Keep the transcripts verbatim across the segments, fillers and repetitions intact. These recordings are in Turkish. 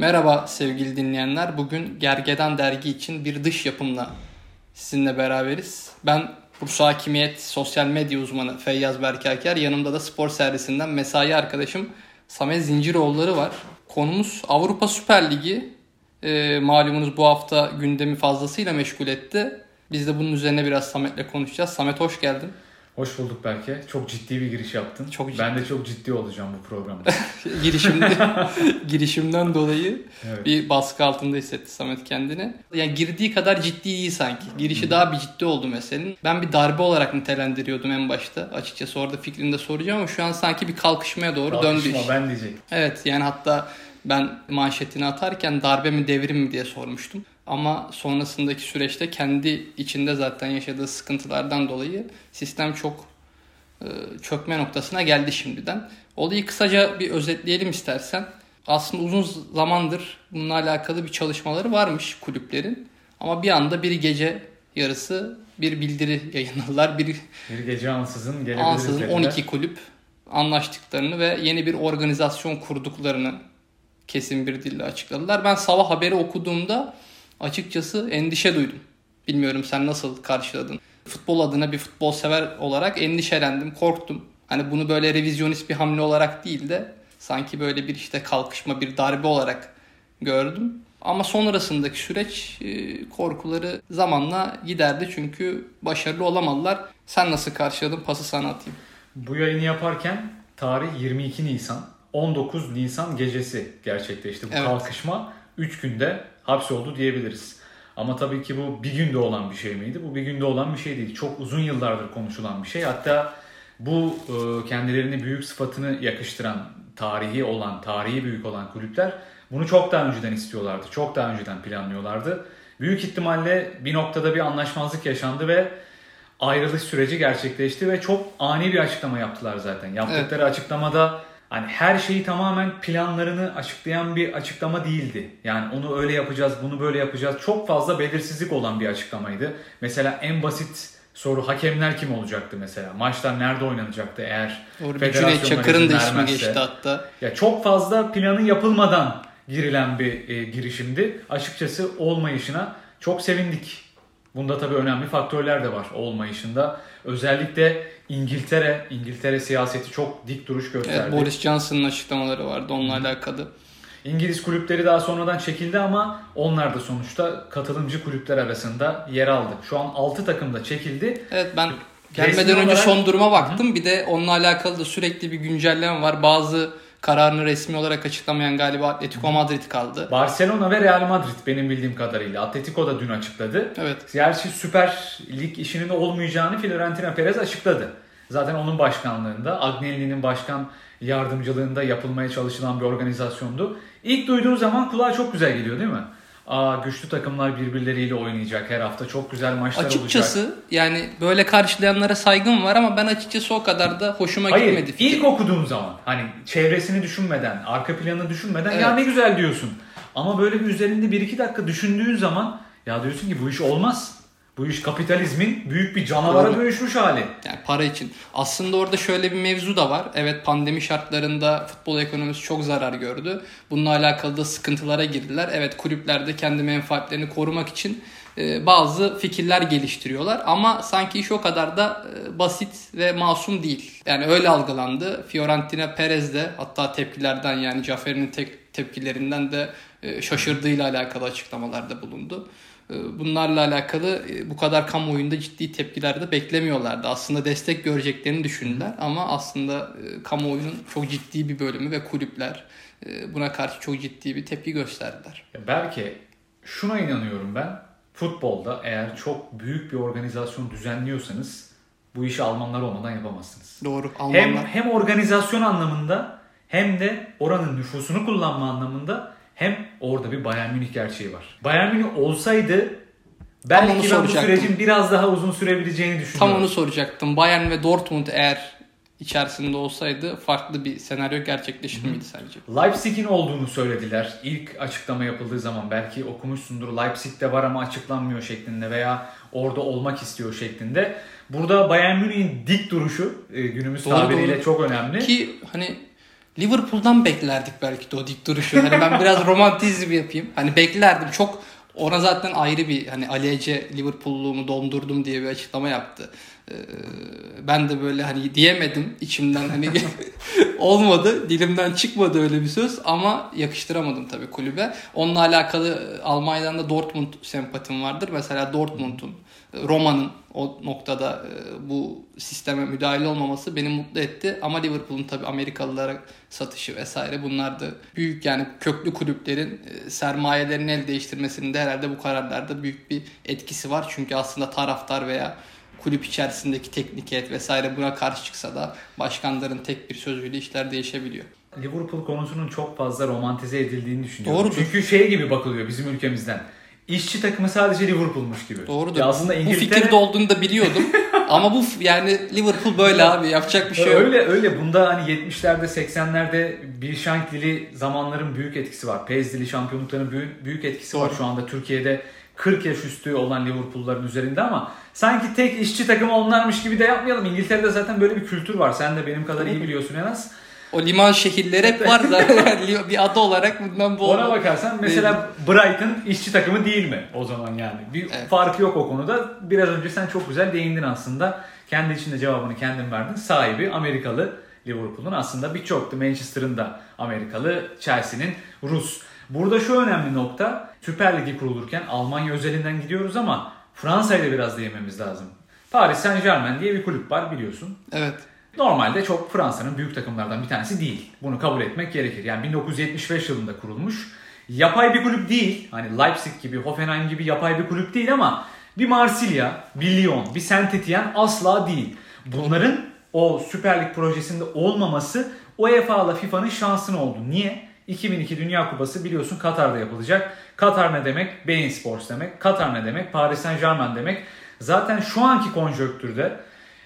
Merhaba sevgili dinleyenler. Bugün Gergedan Dergi için bir dış yapımla sizinle beraberiz. Ben Bursa Hâkimiyet sosyal medya uzmanı Feyyaz Berkâker. Yanımda da spor servisinden mesai arkadaşım Samet Zinciroğulları var. Konumuz Avrupa Süper Ligi. E, malumunuz bu hafta gündemi fazlasıyla meşgul etti. Biz de bunun üzerine biraz Samet'le konuşacağız. Samet hoş geldin. Hoş bulduk Berke. Çok ciddi bir giriş yaptın. Çok ben de çok ciddi olacağım bu programda. Girişimden, girişimden dolayı evet. Bir baskı altında hissetti Samet kendini. Yani girdiği kadar ciddi değil sanki. Girişi hmm. daha bir ciddi oldu meselenin. Ben bir darbe olarak nitelendiriyordum en başta. Açıkçası orada fikrini de soracağım ama şu an sanki bir kalkışmaya doğru Kalkışma, döndü. Kalkışma ben diyecek. Evet yani hatta ben manşetini atarken darbe mi devrim mi diye sormuştum. Ama sonrasındaki süreçte kendi içinde zaten yaşadığı sıkıntılardan dolayı sistem çok e, çökme noktasına geldi şimdiden. Olayı kısaca bir özetleyelim istersen. Aslında uzun zamandır bununla alakalı bir çalışmaları varmış kulüplerin. Ama bir anda bir gece yarısı bir bildiri yayınladılar. Bir, bir gece ansızın gelebilir. Ansızın on iki kulüp anlaştıklarını ve yeni bir organizasyon kurduklarını kesin bir dille açıkladılar. Ben sabah haberi okuduğumda açıkçası endişe duydum. Bilmiyorum sen nasıl karşıladın? Futbol adına bir futbol sever olarak endişelendim, korktum. Hani bunu böyle revizyonist bir hamle olarak değil de sanki böyle bir işte kalkışma, bir darbe olarak gördüm. Ama sonrasındaki süreç korkuları zamanla giderdi çünkü başarılı olamadılar. Sen nasıl karşıladın? Pası sana atayım. Bu yayını yaparken tarih yirmi iki Nisan, on dokuz Nisan gecesi gerçekleşti bu evet. Kalkışma üç günde hapsoldu diyebiliriz. Ama tabii ki bu bir günde olan bir şey miydi? Bu bir günde olan bir şey değil. Çok uzun yıllardır konuşulan bir şey. Hatta bu kendilerini büyük sıfatını yakıştıran, tarihi olan, tarihi büyük olan kulüpler bunu çok daha önceden istiyorlardı. Çok daha önceden planlıyorlardı. Büyük ihtimalle bir noktada bir anlaşmazlık yaşandı ve ayrılış süreci gerçekleşti ve çok ani bir açıklama yaptılar zaten. Yaptıkları evet. açıklamada hani her şeyi tamamen planlarını açıklayan bir açıklama değildi. Yani onu öyle yapacağız, bunu böyle yapacağız. Çok fazla belirsizlik olan bir açıklamaydı. Mesela en basit soru hakemler kim olacaktı mesela? Maçlar nerede oynanacaktı eğer federasyonlar Çakır'ın izin da ismi vermezse. Geçti hatta. Ya çok fazla planı yapılmadan girilen bir e, girişimdi. Açıkçası olmayışına çok sevindik. Bunda tabii önemli faktörler de var olmayışında. Özellikle İngiltere, İngiltere siyaseti çok dik duruş gösterdi. Evet, Boris Johnson'ın açıklamaları vardı onunla hmm. alakalı. İngiliz kulüpleri daha sonradan çekildi ama onlar da sonuçta katılımcı kulüpler arasında yer aldı. Şu an altı takım da çekildi. Evet ben gelmeden resmi önce olarak son duruma baktım. Hı. Bir de onunla alakalı da sürekli bir güncelleme var. Bazı kararını resmi olarak açıklamayan galiba Atletico Madrid kaldı. Barcelona ve Real Madrid benim bildiğim kadarıyla. Atletico da dün açıkladı. Evet. Gerçi Süper Lig işinin olmayacağını Florentino Pérez açıkladı. Zaten onun başkanlığında, Agnelli'nin başkan yardımcılığında yapılmaya çalışılan bir organizasyondu. İlk duyduğu zaman kulağa çok güzel geliyor değil mi? Aa, güçlü takımlar birbirleriyle oynayacak her hafta. Çok güzel maçlar açıkçası, olacak. Açıkçası yani böyle karşılayanlara saygım var ama ben açıkçası o kadar da hoşuma Hayır, gitmedi. Hayır ilk okuduğum zaman hani çevresini düşünmeden, arka planı düşünmeden evet. ya ne güzel diyorsun. Ama böyle bir üzerinde bir iki dakika düşündüğün zaman ya diyorsun ki bu iş olmaz. Bu iş kapitalizmin büyük bir canavara dönüşmüş hali. Yani para için. Aslında orada şöyle bir mevzu da var. Evet pandemi şartlarında futbol ekonomisi çok zarar gördü. Bununla alakalı da sıkıntılara girdiler. Evet kulüpler de kendi menfaatlerini korumak için bazı fikirler geliştiriyorlar. Ama sanki iş o kadar da basit ve masum değil. Yani öyle algılandı. Fiorentina Perez de hatta tepkilerden yani Cafer'in tek tepkilerinden de şaşırdığıyla alakalı açıklamalarda bulundu. Bunlarla alakalı bu kadar kamuoyunda ciddi tepkiler de beklemiyorlardı. Aslında destek göreceklerini düşündüler ama aslında kamuoyunun çok ciddi bir bölümü ve kulüpler buna karşı çok ciddi bir tepki gösterdiler. Belki şuna inanıyorum ben. Futbolda eğer çok büyük bir organizasyon düzenliyorsanız bu işi Almanlar olmadan yapamazsınız. Doğru. Almanlar. Hem, hem organizasyon anlamında hem de oranın nüfusunu kullanma anlamında hem orada bir Bayern Münih gerçeği var. Bayern Münih olsaydı belki ben bu sürecin biraz daha uzun sürebileceğini düşünüyorum. Tam onu soracaktım. Bayern ve Dortmund eğer içerisinde olsaydı farklı bir senaryo gerçekleşir miydi sence? Leipzig'in olduğunu söylediler. İlk açıklama yapıldığı zaman belki okumuşsundur. Leipzig'te var ama açıklanmıyor şeklinde veya orada olmak istiyor şeklinde. Burada Bayern Münih'in dik duruşu günümüz doğru, tabiriyle doğru. çok önemli. Ki hani Liverpool'dan beklerdik belki de o dik duruşu. Hani ben biraz romantizm yapayım. Hani beklerdim çok. Ona zaten ayrı bir hani aleyce Liverpool'luğumu dondurdum diye bir açıklama yaptı. Ee, ben de böyle hani diyemedim içimden hani olmadı. Dilimden çıkmadı öyle bir söz ama yakıştıramadım tabii kulübe. Onunla alakalı Almanya'dan da Dortmund sempatim vardır. Mesela Dortmund'un, Roma'nın o noktada bu sisteme müdahale olmaması beni mutlu etti. Ama Liverpool'un tabii Amerikalılara satışı vesaire bunlar da büyük yani köklü kulüplerin sermayelerin el değiştirmesinde herhalde bu kararlarda büyük bir etkisi var. Çünkü aslında taraftar veya kulüp içerisindeki teknik heyet vesaire buna karşı çıksa da başkanların tek bir sözüyle işler değişebiliyor. Liverpool konusunun çok fazla romantize edildiğini düşünüyorum. Doğrudur. Çünkü şey gibi bakılıyor bizim ülkemizden. İşçi takımı sadece Liverpool'muş gibi. Doğrudur. Aslında İngiltere... Bu fikirde olduğunu da biliyordum. Ama bu yani Liverpool böyle abi yapacak bir şey yok. Öyle öyle. Bunda hani yetmişlerde seksenlerde Bilşank dili zamanların büyük etkisi var. Pez dili şampiyonlukların büyük, büyük etkisi Doğru. var şu anda Türkiye'de. kırk yaş üstü olan Liverpool'ların üzerinde ama sanki tek işçi takımı onlarmış gibi de yapmayalım. İngiltere'de zaten böyle bir kültür var. Sen de benim kadar iyi biliyorsun en az. O liman şehirleri hep var zaten. Bir adı olarak bundan bu. Ona bakarsan mesela Brighton işçi takımı değil mi o zaman yani? Bir evet. farkı yok o konuda. Biraz önce sen çok güzel değindin aslında. Kendi içinde cevabını kendin verdin. Sahibi Amerikalı Liverpool'un aslında birçoktu. Manchester'ın da Amerikalı, Chelsea'nin Rus. Burada şu önemli nokta, Süper Ligi kurulurken Almanya özelinden gidiyoruz ama Fransa'yı da biraz değinmemiz lazım. Paris Saint-Germain diye bir kulüp var biliyorsun. Evet. Normalde çok Fransa'nın büyük takımlardan bir tanesi değil. Bunu kabul etmek gerekir. Yani bin dokuz yüz yetmiş beş yılında kurulmuş. Yapay bir kulüp değil. Hani Leipzig gibi, Hoffenheim gibi yapay bir kulüp değil ama bir Marsilya, bir Lyon, bir Saint-Étienne asla değil. Bunların o Süper Lig projesinde olmaması UEFA'la FIFA'nın şansını oldu. Niye? iki bin iki Dünya Kupası biliyorsun Katar'da yapılacak. Katar ne demek? Bein Sports demek. Katar ne demek? Paris Saint-Germain demek. Zaten şu anki konjonktürde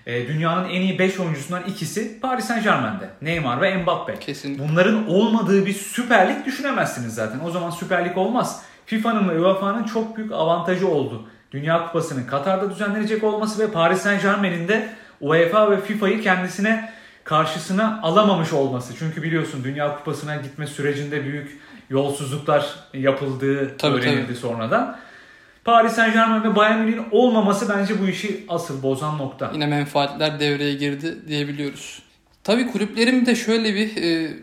dünyanın en iyi beş oyuncusundan ikisi Paris Saint-Germain'de. Neymar ve Mbappé. Kesinlikle. Bunların olmadığı bir Süper Lig düşünemezsiniz zaten. O zaman Süper Lig olmaz. FIFA'nın ve UEFA'nın çok büyük avantajı oldu. Dünya Kupası'nın Katar'da düzenlenecek olması ve Paris Saint-Germain'in de UEFA ve FIFA'yı kendisine karşısına alamamış olması. Çünkü biliyorsun Dünya Kupası'na gitme sürecinde büyük yolsuzluklar yapıldığı tabii, öğrenildi tabii. sonradan. Paris Saint-Germain ve Bayern Münih'in olmaması bence bu işi asıl bozan nokta. Yine menfaatler devreye girdi diyebiliyoruz. Tabii kulüplerin de şöyle bir e,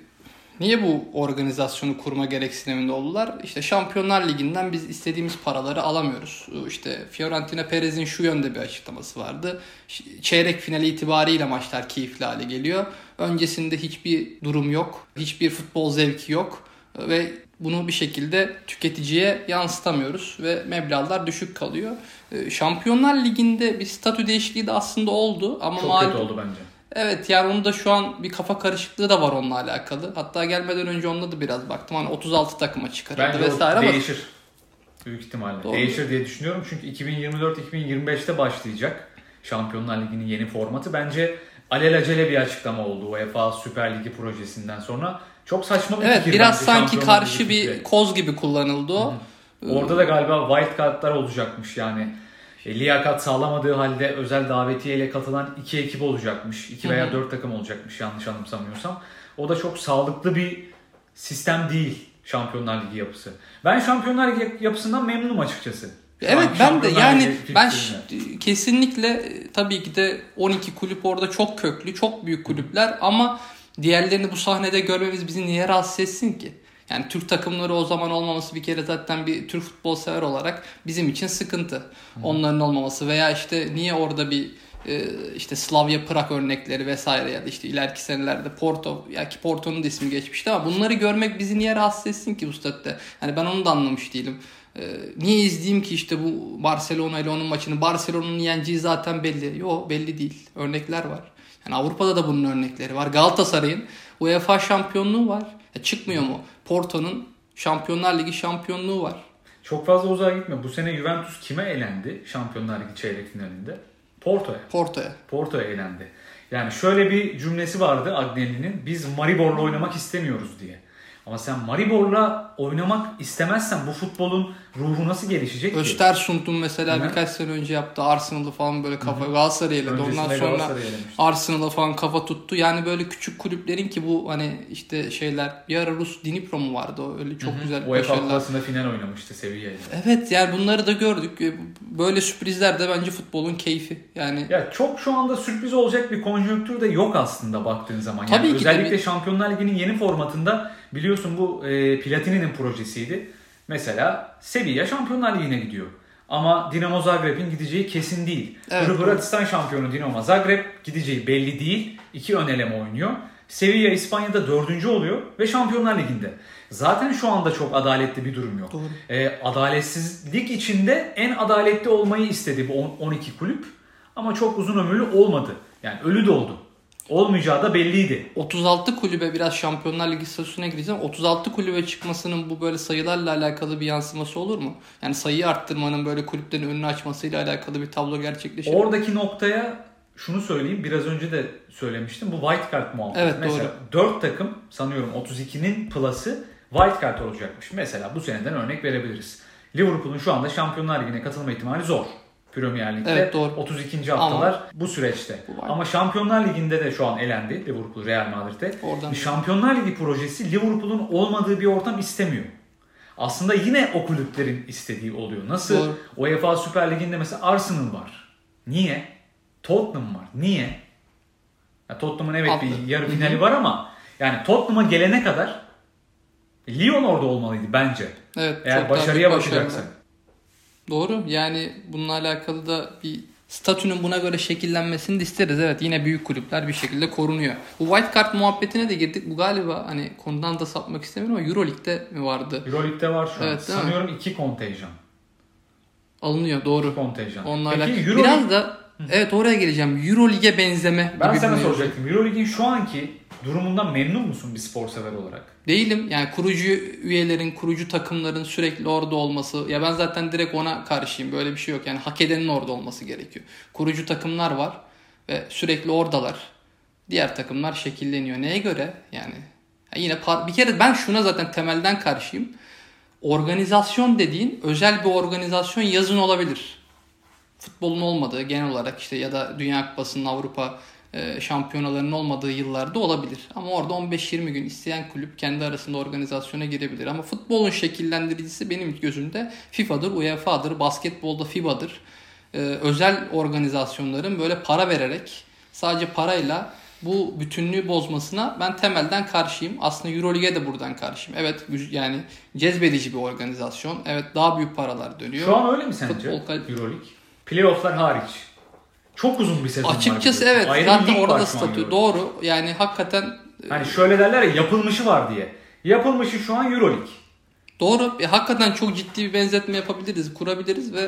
niye bu organizasyonu kurma gereksiniminde oldular? İşte Şampiyonlar Ligi'nden biz istediğimiz paraları alamıyoruz. İşte Florentino Pérez'in şu yönde bir açıklaması vardı. Çeyrek finali itibariyle maçlar keyifli hale geliyor. Öncesinde hiçbir durum yok. Hiçbir futbol zevki yok. Ve bunu bir şekilde tüketiciye yansıtamıyoruz ve meblağlar düşük kalıyor. Şampiyonlar Ligi'nde bir statü değişikliği de aslında oldu. Ama çok mal... kötü oldu bence. Evet yani onun da şu an bir kafa karışıklığı da var onunla alakalı. Hatta gelmeden önce onunla da biraz baktım. Hani otuz altı takıma çıkarıldı vesaire ama... Bence değişir. Büyük ihtimalle. Doğru. Değişir diye düşünüyorum. Çünkü iki bin yirmi dört iki bin yirmi beşte başlayacak Şampiyonlar Ligi'nin yeni formatı. Bence alelacele bir açıklama oldu UEFA Süper Ligi projesinden sonra. Çok saçma bir evet, fikir. Evet biraz bence. Sanki karşı bir gibi. Koz gibi kullanıldı o. Hı. Orada da galiba wild card'lar olacakmış yani. E, liyakat sağlamadığı halde özel davetiyeyle katılan iki ekip olacakmış. iki veya Hı-hı. dört takım olacakmış yanlış anımsamıyorsam. O da çok sağlıklı bir sistem değil Şampiyonlar Ligi yapısı. Ben Şampiyonlar Ligi yapısından memnunum açıkçası. Şu evet ben de yani ben ş- kesinlikle tabii ki de on iki kulüp orada çok köklü, çok büyük kulüpler ama diğerlerini bu sahnede görmemiz bizi niye rahatsız etsin ki? Yani Türk takımları o zaman olmaması bir kere zaten bir Türk futbol sever olarak bizim için sıkıntı. Hmm. Onların olmaması veya işte niye orada bir işte Slavia Prag örnekleri vesaire ya da işte ileriki senelerde Porto ya ki Porto'nun da ismi geçmişti ama bunları görmek bizi niye rahatsız etsin ki bu statüde? Yani ben onu da anlamış değilim. Niye izleyeyim ki işte bu Barcelona ile onun maçını? Barcelona'nın yeneceği zaten belli. Yo belli değil. Örnekler var. Yani Avrupa'da da bunun örnekleri var. Galatasaray'ın UEFA şampiyonluğu var. Ya çıkmıyor mu? Porto'nun Şampiyonlar Ligi şampiyonluğu var. Çok fazla uzağa gitme. Bu sene Juventus kime elendi Şampiyonlar Ligi çeyrek finalinde? Porto'ya. Porto'ya. Porto'ya elendi. Yani şöyle bir cümlesi vardı Agnelli'nin. Biz Maribor'la oynamak istemiyoruz diye. Ama sen Maribor'la oynamak istemezsen bu futbolun ruhu nasıl gelişecek ki? Östersund'un mesela Hı-hı. birkaç sene önce yaptı. Arsenal'ı falan böyle kafa Galatasaray'la da ondan sonra Arsenal'a falan kafa tuttu. Yani böyle küçük kulüplerin ki bu hani işte şeyler bir ara Rus Dnipro mu vardı? Öyle çok Hı-hı. güzel UEFA Kupası'nda final oynamıştı Sevilla'yla. Evet yani bunları da gördük. Böyle sürprizler de bence futbolun keyfi. Yani ya çok şu anda sürpriz olacak bir konjonktür de yok aslında baktığın zaman. Yani tabii ki özellikle tabii. Şampiyonlar Ligi'nin yeni formatında biliyorsun bu e, Platini'nin projesiydi. Mesela Sevilla Şampiyonlar Ligi'ne gidiyor. Ama Dinamo Zagreb'in gideceği kesin değil. Evet, Hırvatistan şampiyonu Dinamo Zagreb gideceği belli değil. İki ön eleme oynuyor. Sevilla İspanya'da dördüncü oluyor ve Şampiyonlar Ligi'nde. Zaten şu anda çok adaletli bir durum yok. E, adaletsizlik içinde en adaletli olmayı istedi bu on iki kulüp. Ama çok uzun ömürlü olmadı. Yani ölü de oldu. Olmayacağı da belliydi. otuz altı kulübe biraz Şampiyonlar Ligi statüsüne gireceğim. otuz altı kulübe çıkmasının bu böyle sayılarla alakalı bir yansıması olur mu? Yani sayıyı arttırmanın böyle kulüplerin önünü açmasıyla alakalı bir tablo gerçekleşir. Oradaki noktaya şunu söyleyeyim. Biraz önce de söylemiştim. Bu white card muhabbeti. Evet, mesela doğru. dört takım sanıyorum otuz ikinin plası white card olacakmış. Mesela bu seneden örnek verebiliriz. Liverpool'un şu anda Şampiyonlar Ligi'ne katılma ihtimali zor. Premier Lig'de evet, otuz ikinci haftalar ama bu süreçte. Bu ama Şampiyonlar Ligi'nde de şu an elendi Liverpool Real Madrid'e. Oradan Şampiyonlar Ligi projesi Liverpool'un olmadığı bir ortam istemiyor. Aslında yine o kulüplerin istediği oluyor. Nasıl? Doğru. UEFA Süper Ligi'nde mesela Arsenal var. Niye? Tottenham var. Niye? Ya Tottenham'ın evet Altı. bir yarı finali Hı-hı. var ama yani Tottenham'a gelene kadar Lyon orada olmalıydı bence. Evet, eğer başarıya bakacaksan. Doğru. Yani bununla alakalı da bir statünün buna göre şekillenmesini de isteriz. Evet yine büyük kulüpler bir şekilde korunuyor. Bu white card muhabbetine de girdik. Bu galiba hani konudan da sapmak istemiyorum ama EuroLeague'de mi vardı? EuroLeague'de var şu an. Evet, sanıyorum mi? iki kontenjan. Alınıyor doğru. İki kontenjan. Onunla peki, alakalı. Euro... Biraz da evet oraya geleceğim. EuroLeague'e benzeme. Ben sana soracaktım. EuroLeague'in şu anki durumundan memnun musun bir spor sever olarak? Değilim. Yani kurucu üyelerin, kurucu takımların sürekli orada olması. Ya ben zaten direkt ona karşıyım. Böyle bir şey yok. Yani hak edenin orada olması gerekiyor. Kurucu takımlar var ve sürekli oradalar. Diğer takımlar şekilleniyor. Neye göre? Yani yine par- bir kere ben şuna zaten temelden karşıyım. Organizasyon dediğin özel bir organizasyon yazın olabilir. Futbolun olmadığı genel olarak işte ya da Dünya Kupası'nın Avrupa şampiyonalarının olmadığı yıllarda olabilir. Ama orada on beş yirmi gün isteyen kulüp kendi arasında organizasyona girebilir. Ama futbolun şekillendiricisi benim gözümde FIFA'dır, U E F A'dır, basketbolda FIBA'dır. Ee, özel organizasyonların böyle para vererek sadece parayla bu bütünlüğü bozmasına ben temelden karşıyım. Aslında EuroLeague'e de buradan karşıyım. Evet yani cezbedici bir organizasyon. Evet daha büyük paralar dönüyor. Şu an öyle mi sence kal- EuroLeague? Playoff'lar hariç. Çok uzun bir sezon açıkçası var. Açıkçası evet. Ayrı zaten orada statü. Doğru. Yani hakikaten hani şöyle derler ya yapılmışı var diye. Yapılmışı şu an EuroLeague. Doğru. E, hakikaten çok ciddi bir benzetme yapabiliriz. Kurabiliriz ve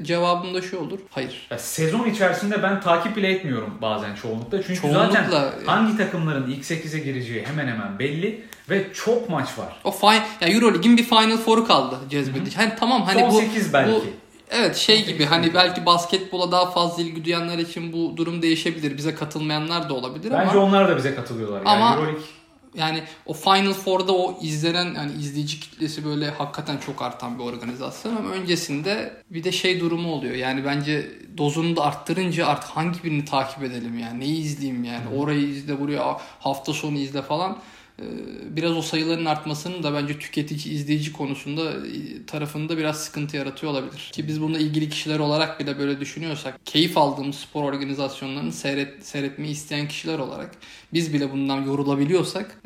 e, cevabım da şu olur. Hayır. Ya, sezon içerisinde ben takip bile etmiyorum bazen çoğunlukla. Çünkü çoğunlukla, zaten hangi takımların ilk sekize gireceği hemen hemen belli. Ve çok maç var. O fin- yani EuroLeague'in bir Final Four'u kaldı cezbedici. Hani tamam hani bu on sekiz belki. Bu, evet şey gibi hani belki basketbola daha fazla ilgi duyanlar için bu durum değişebilir. Bize katılmayanlar da olabilir bence ama. Bence onlar da bize katılıyorlar. Ama yani, EuroLeague... yani o Final Four'da o izlenen yani izleyici kitlesi böyle hakikaten çok artan bir organizasyon. Ama öncesinde bir de şey durumu oluyor. Yani bence dozunu da arttırınca artık hangi birini takip edelim yani. Neyi izleyeyim yani. Hı. Orayı izle buraya hafta sonu izle falan. Biraz o sayıların artmasının da bence tüketici, izleyici konusunda tarafında biraz sıkıntı yaratıyor olabilir. Ki biz bununla ilgili kişiler olarak bile böyle düşünüyorsak, keyif aldığımız spor organizasyonlarını seyret, seyretmeyi isteyen kişiler olarak biz bile bundan yorulabiliyorsak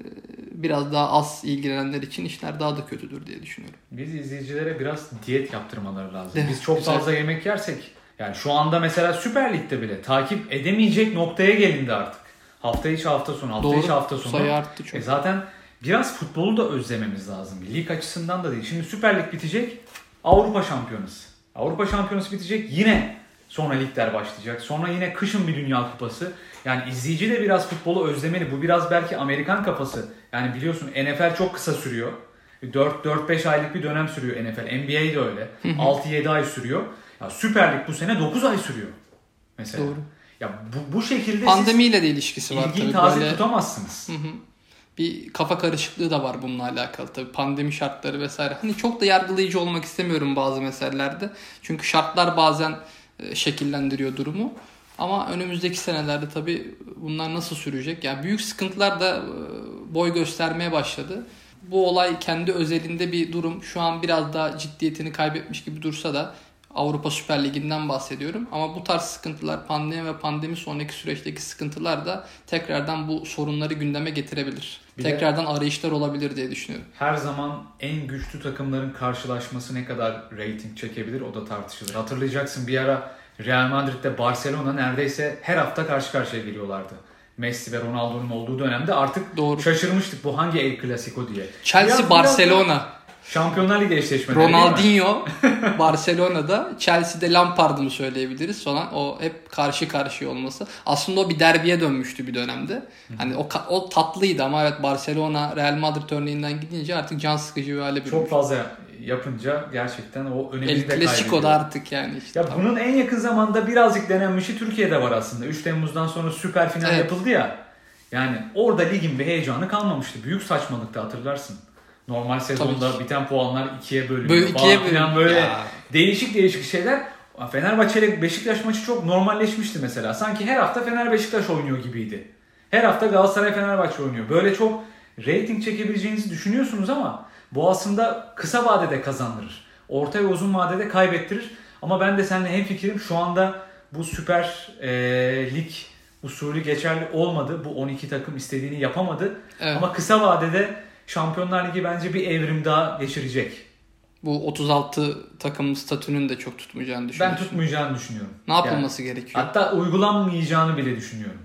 biraz daha az ilgilenenler için işler daha da kötüdür diye düşünüyorum. Biz izleyicilere biraz diyet yaptırmaları lazım. Evet, biz çok güzel. Fazla yemek yersek, yani şu anda mesela Süper Lig'de bile takip edemeyecek noktaya gelindi artık. Hafta içi hafta sonu, hafta doğru, içi hafta sonu. Sayı arttı çok. E zaten biraz futbolu da özlememiz lazım. Lig açısından da değil. Şimdi Süper Lig bitecek, Avrupa Şampiyonası. Avrupa Şampiyonası bitecek, yine sonra ligler başlayacak. Sonra yine kışın bir Dünya Kupası. Yani izleyici de biraz futbolu özlemeli. Bu biraz belki Amerikan kafası. Yani biliyorsun N F L çok kısa sürüyor. dört dört beş aylık bir dönem sürüyor N F L. N B A de öyle. altı yedi ay sürüyor. Ya Süper Lig bu sene dokuz ay sürüyor. Mesela. Doğru. Ya bu, bu şekilde pandemiyle de ilişkisi var tabii. İlgiyi taze böyle tutamazsınız. Hı hı. bir kafa karışıklığı da var bununla alakalı tabii, pandemi şartları vesaire. Hani çok da yargılayıcı olmak istemiyorum bazı meselelerde. Çünkü şartlar bazen şekillendiriyor durumu. Ama önümüzdeki senelerde tabii bunlar nasıl sürecek? Yani büyük sıkıntılar da boy göstermeye başladı. Bu olay kendi özelinde bir durum. Şu an biraz daha ciddiyetini kaybetmiş gibi dursa da Avrupa Süper Ligi'nden bahsediyorum. Ama bu tarz sıkıntılar, pandemi ve pandemi sonraki süreçteki sıkıntılar da tekrardan bu sorunları gündeme getirebilir. Bir tekrardan arayışlar olabilir diye düşünüyorum. Her zaman en güçlü takımların karşılaşması ne kadar reyting çekebilir o da tartışılır. Hatırlayacaksın bir ara Real Madrid'de Barcelona neredeyse her hafta karşı karşıya geliyorlardı. Messi ve Ronaldo'nun olduğu dönemde artık doğru şaşırmıştık bu hangi El Clasico diye. Chelsea Barcelona Şampiyonlar Ligi eşleşmeleri. Ronaldinho Barcelona'da, Chelsea'de Lampard'ını söyleyebiliriz falan. O hep karşı karşıya olması. Aslında o bir derbiye dönmüştü bir dönemde. Hani o o tatlıydı ama evet Barcelona Real Madrid örneğinden gidince artık can sıkıcı bir hale bürünmüş. Çok fazla yapınca gerçekten o önemli de kaybediyor. El Clasico'da artık yani. Işte, ya tamam. Bunun en yakın zamanda birazcık denenmişi Türkiye'de var aslında. üç Temmuz'dan sonra süper final evet. yapıldı ya. Yani orada ligin bir heyecanı kalmamıştı. Büyük saçmalıktı hatırlarsın. Normal sezonda biten puanlar ikiye bölünüyor. Bö- falan böyle ya. Değişik değişik şeyler. Fenerbahçe ile Beşiktaş maçı çok normalleşmişti mesela. Sanki her hafta Fener Beşiktaş oynuyor gibiydi. Her hafta Galatasaray Fenerbahçe oynuyor. Böyle çok reyting çekebileceğinizi düşünüyorsunuz ama bu aslında kısa vadede kazandırır. Orta ve uzun vadede kaybettirir. Ama ben de seninle hemfikirim. Şu anda bu süper e, lig usulü geçerli olmadı. Bu on iki takım istediğini yapamadı. Evet. Ama kısa vadede Şampiyonlar Ligi bence bir evrim daha geçirecek. Bu otuz altı takım statünün de çok tutmayacağını düşünüyorum. Ben tutmayacağını düşünüyorum. Ne yapılması yani, gerekiyor? Hatta uygulanmayacağını bile düşünüyorum.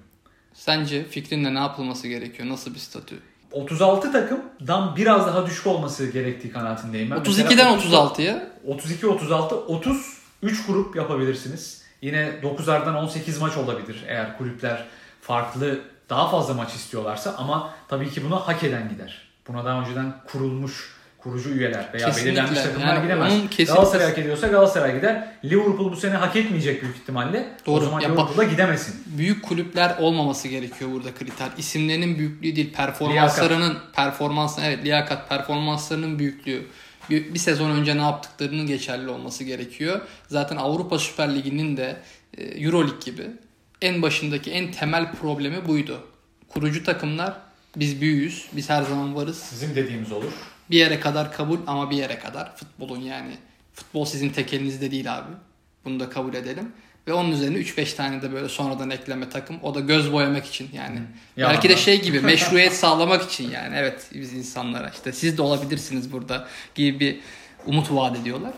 Sence fikrinle ne yapılması gerekiyor? Nasıl bir statü? otuz altı takımdan biraz daha düşük olması gerektiği kanaatindeyim ben. otuz ikiden otuz altıya. otuz iki otuz altı otuz üç grup yapabilirsiniz. Yine dokuzlardan on sekiz maç olabilir eğer kulüpler farklı daha fazla maç istiyorlarsa ama tabii ki bunu hak eden gider. Buna daha önceden kurulmuş kurucu üyeler veya kesinlikle belirlenmiş takımlar yani gidemez. Galatasaray hak ediyorsa Galatasaray gider. Liverpool bu sene hak etmeyecek büyük ihtimalle. Doğru. O zaman ya Liverpool'a bak, gidemesin. Büyük kulüpler olmaması gerekiyor burada kriter. İsimlerinin büyüklüğü değil, performanslarının liyakat. performansının evet liyakat performanslarının büyüklüğü. Bir, bir sezon önce ne yaptıklarının geçerli olması gerekiyor. Zaten Avrupa Süper Ligi'nin de EuroLeague gibi en başındaki en temel problemi buydu. Kurucu takımlar biz büyüyüz, biz her zaman varız. Bizim dediğimiz olur. Bir yere kadar kabul ama bir yere kadar. Futbolun yani. Futbol sizin tekelinizde değil abi. Bunu da kabul edelim. Ve onun üzerine üç beş tane de böyle sonradan ekleme takım. O da göz boyamak için yani. Yalan belki de abi. Şey gibi meşruiyet sağlamak için yani. Evet biz insanlara işte siz de olabilirsiniz burada gibi bir umut vaat ediyorlar.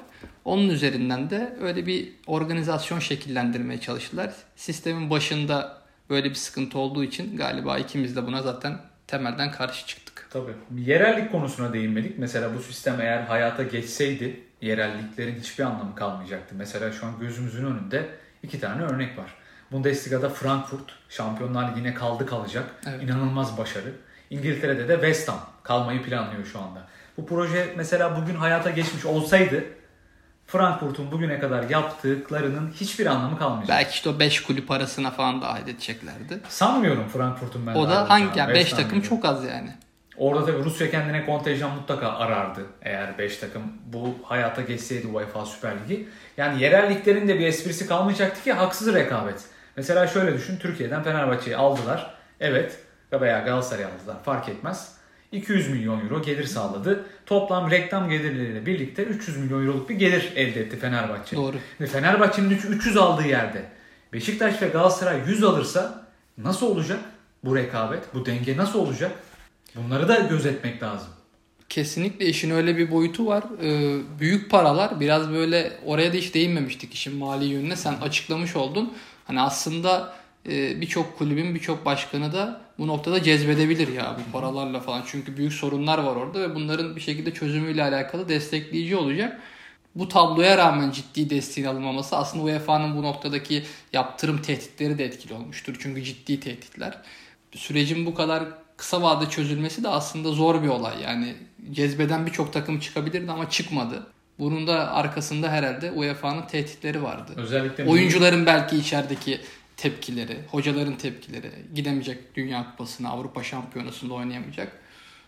Onun üzerinden de öyle bir organizasyon şekillendirmeye çalıştılar. Sistemin başında böyle bir sıkıntı olduğu için galiba ikimiz de buna zaten temelden karşı çıktık. Tabii. Yerellik konusuna değinmedik. Mesela bu sistem eğer hayata geçseydi yerelliklerin hiçbir anlamı kalmayacaktı. Mesela şu an gözümüzün önünde iki tane örnek var. Bundesliga'da Frankfurt Şampiyonlar Ligi'ne kaldı kalacak. Evet. İnanılmaz başarı. İngiltere'de de West Ham kalmayı planlıyor şu anda. Bu proje mesela bugün hayata geçmiş olsaydı Frankfurt'un bugüne kadar yaptıklarının hiçbir anlamı kalmayacak. Belki işte o beş kulüp arasına falan dahil edeceklerdi. Sanmıyorum Frankfurt'un ben. O da hangi yani beş takım gibi. Çok az yani. Orada tabii Rusya kendine kontenjan mutlaka arardı. Eğer beş takım bu hayata geçseydi UEFA Süper Ligi. Yani yerelliklerin de bir esprisi kalmayacaktı ki haksız rekabet. Mesela şöyle düşün. Türkiye'den Fenerbahçe'yi aldılar. Evet. Veya Galatasaray'ı aldılar. Fark etmez. iki yüz milyon euro gelir sağladı. Toplam reklam gelirleriyle birlikte üç yüz milyon euroluk bir gelir elde etti Fenerbahçe. Doğru. Fenerbahçe'nin üç yüz aldığı yerde Beşiktaş ve Galatasaray yüz alırsa nasıl olacak? Bu rekabet, bu denge nasıl olacak? Bunları da gözetmek lazım. Kesinlikle işin öyle bir boyutu var. Ee, büyük paralar biraz böyle oraya da hiç değinmemiştik işin mali yönüne. Sen açıklamış oldun. Hani aslında birçok kulübün birçok başkanı da bu noktada cezbedebilir ya bu paralarla falan. Çünkü büyük sorunlar var orada ve bunların bir şekilde çözümüyle alakalı destekleyici olacak. Bu tabloya rağmen ciddi desteğin alınmaması aslında U E F A'nın bu noktadaki yaptırım tehditleri de etkili olmuştur. Çünkü ciddi tehditler. Sürecin bu kadar kısa vadede çözülmesi de aslında zor bir olay. Yani cezbeden birçok takım çıkabilirdi ama çıkmadı. Bunun da arkasında herhalde U E F A'nın tehditleri vardı. Özellikle oyuncuların mi? Belki içerideki tepkileri, hocaların tepkileri, gidemeyecek Dünya Kupası'na, Avrupa Şampiyonası'nda oynayamayacak.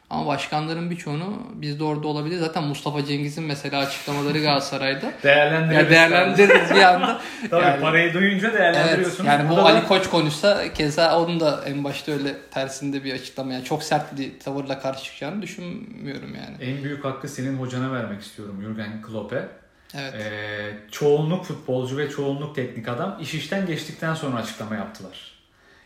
Ama başkanların birçoğunu biz de orada olabilir. Zaten Mustafa Cengiz'in mesela açıklamaları Galatasaray'da. Değerlendiririz. Değerlendiririz bir anda. Tabii yani, parayı duyunca değerlendiriyorsunuz. Evet, yani bu da... Ali Koç konuşsa keza onun da en başta öyle tersinde bir açıklama. Yani çok sert bir tavırla karşı çıkacağını düşünmüyorum yani. En büyük hakkı senin hocana vermek istiyorum, Jürgen Klopp'e. Evet. Ee, çoğunluk futbolcu ve çoğunluk teknik adam iş işten geçtikten sonra açıklama yaptılar.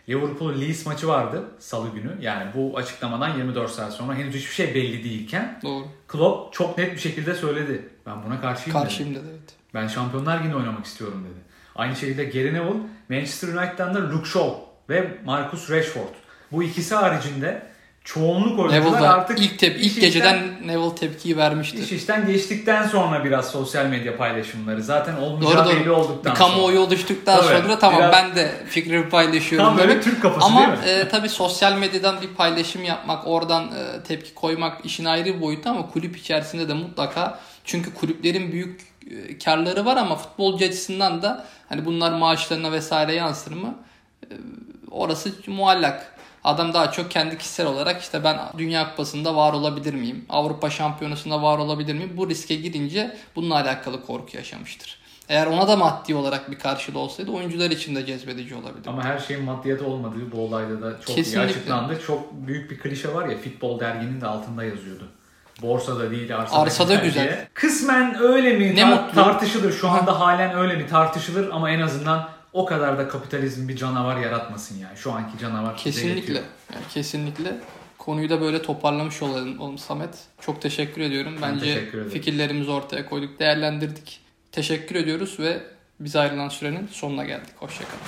Liverpool Leeds maçı vardı salı günü. Yani bu açıklamadan yirmi dört saat sonra henüz hiçbir şey belli değilken doğru. Klopp çok net bir şekilde söyledi. Ben buna karşıyım, karşıyım dedi. dedi evet. Ben Şampiyonlar Ligi'nde oynamak istiyorum dedi. Aynı şekilde Gary Neville, Manchester United'dan da Luke Shaw ve Marcus Rashford. Bu ikisi haricinde çoğunluk oyuncular artık ilk, tep- ilk geceden işten, Neville tepkiyi vermişti. İş işten geçtikten sonra biraz sosyal medya paylaşımları zaten olmayacağı doğru, belli doğru. olduktan sonra. Kamuoyu oluştuktan tabii, sonra tamam biraz... ben de fikrimi paylaşıyorum. Tam böyle Türk kafası ama, değil mi? Ama e, tabii sosyal medyadan bir paylaşım yapmak, oradan e, tepki koymak işin ayrı bir boyutu ama kulüp içerisinde de mutlaka. Çünkü kulüplerin büyük e, karları var ama futbolcu açısından da hani bunlar maaşlarına vesaire yansır mı? E, orası muallak. Adam daha çok kendi kişisel olarak işte ben Dünya Kupası'nda var olabilir miyim? Avrupa Şampiyonası'nda var olabilir miyim? Bu riske girince bununla alakalı korku yaşamıştır. Eğer ona da maddi olarak bir karşılığı olsaydı oyuncular için de cezbedici olabilirdi. Ama her şeyin maddiyatı olmadığı bu olayda da çok kesinlikle. iyi açıklandı. Çok büyük bir klişe var ya, Futbol Dergi'nin de altında yazıyordu. Borsada değil arsada, arsada güzel diye. Kısmen öyle mi tar- tartışılır. Şu anda halen öyle mi tartışılır ama en azından... O kadar da kapitalizm bir canavar yaratmasın yani. Şu anki canavar kesinlikle. Yani kesinlikle. Konuyu da böyle toparlamış olalım oğlum Samet. Çok teşekkür ediyorum. Ben Bence teşekkür fikirlerimizi ortaya koyduk, değerlendirdik. Teşekkür ediyoruz ve bize ayrılan sürenin sonuna geldik. Hoşça kalın.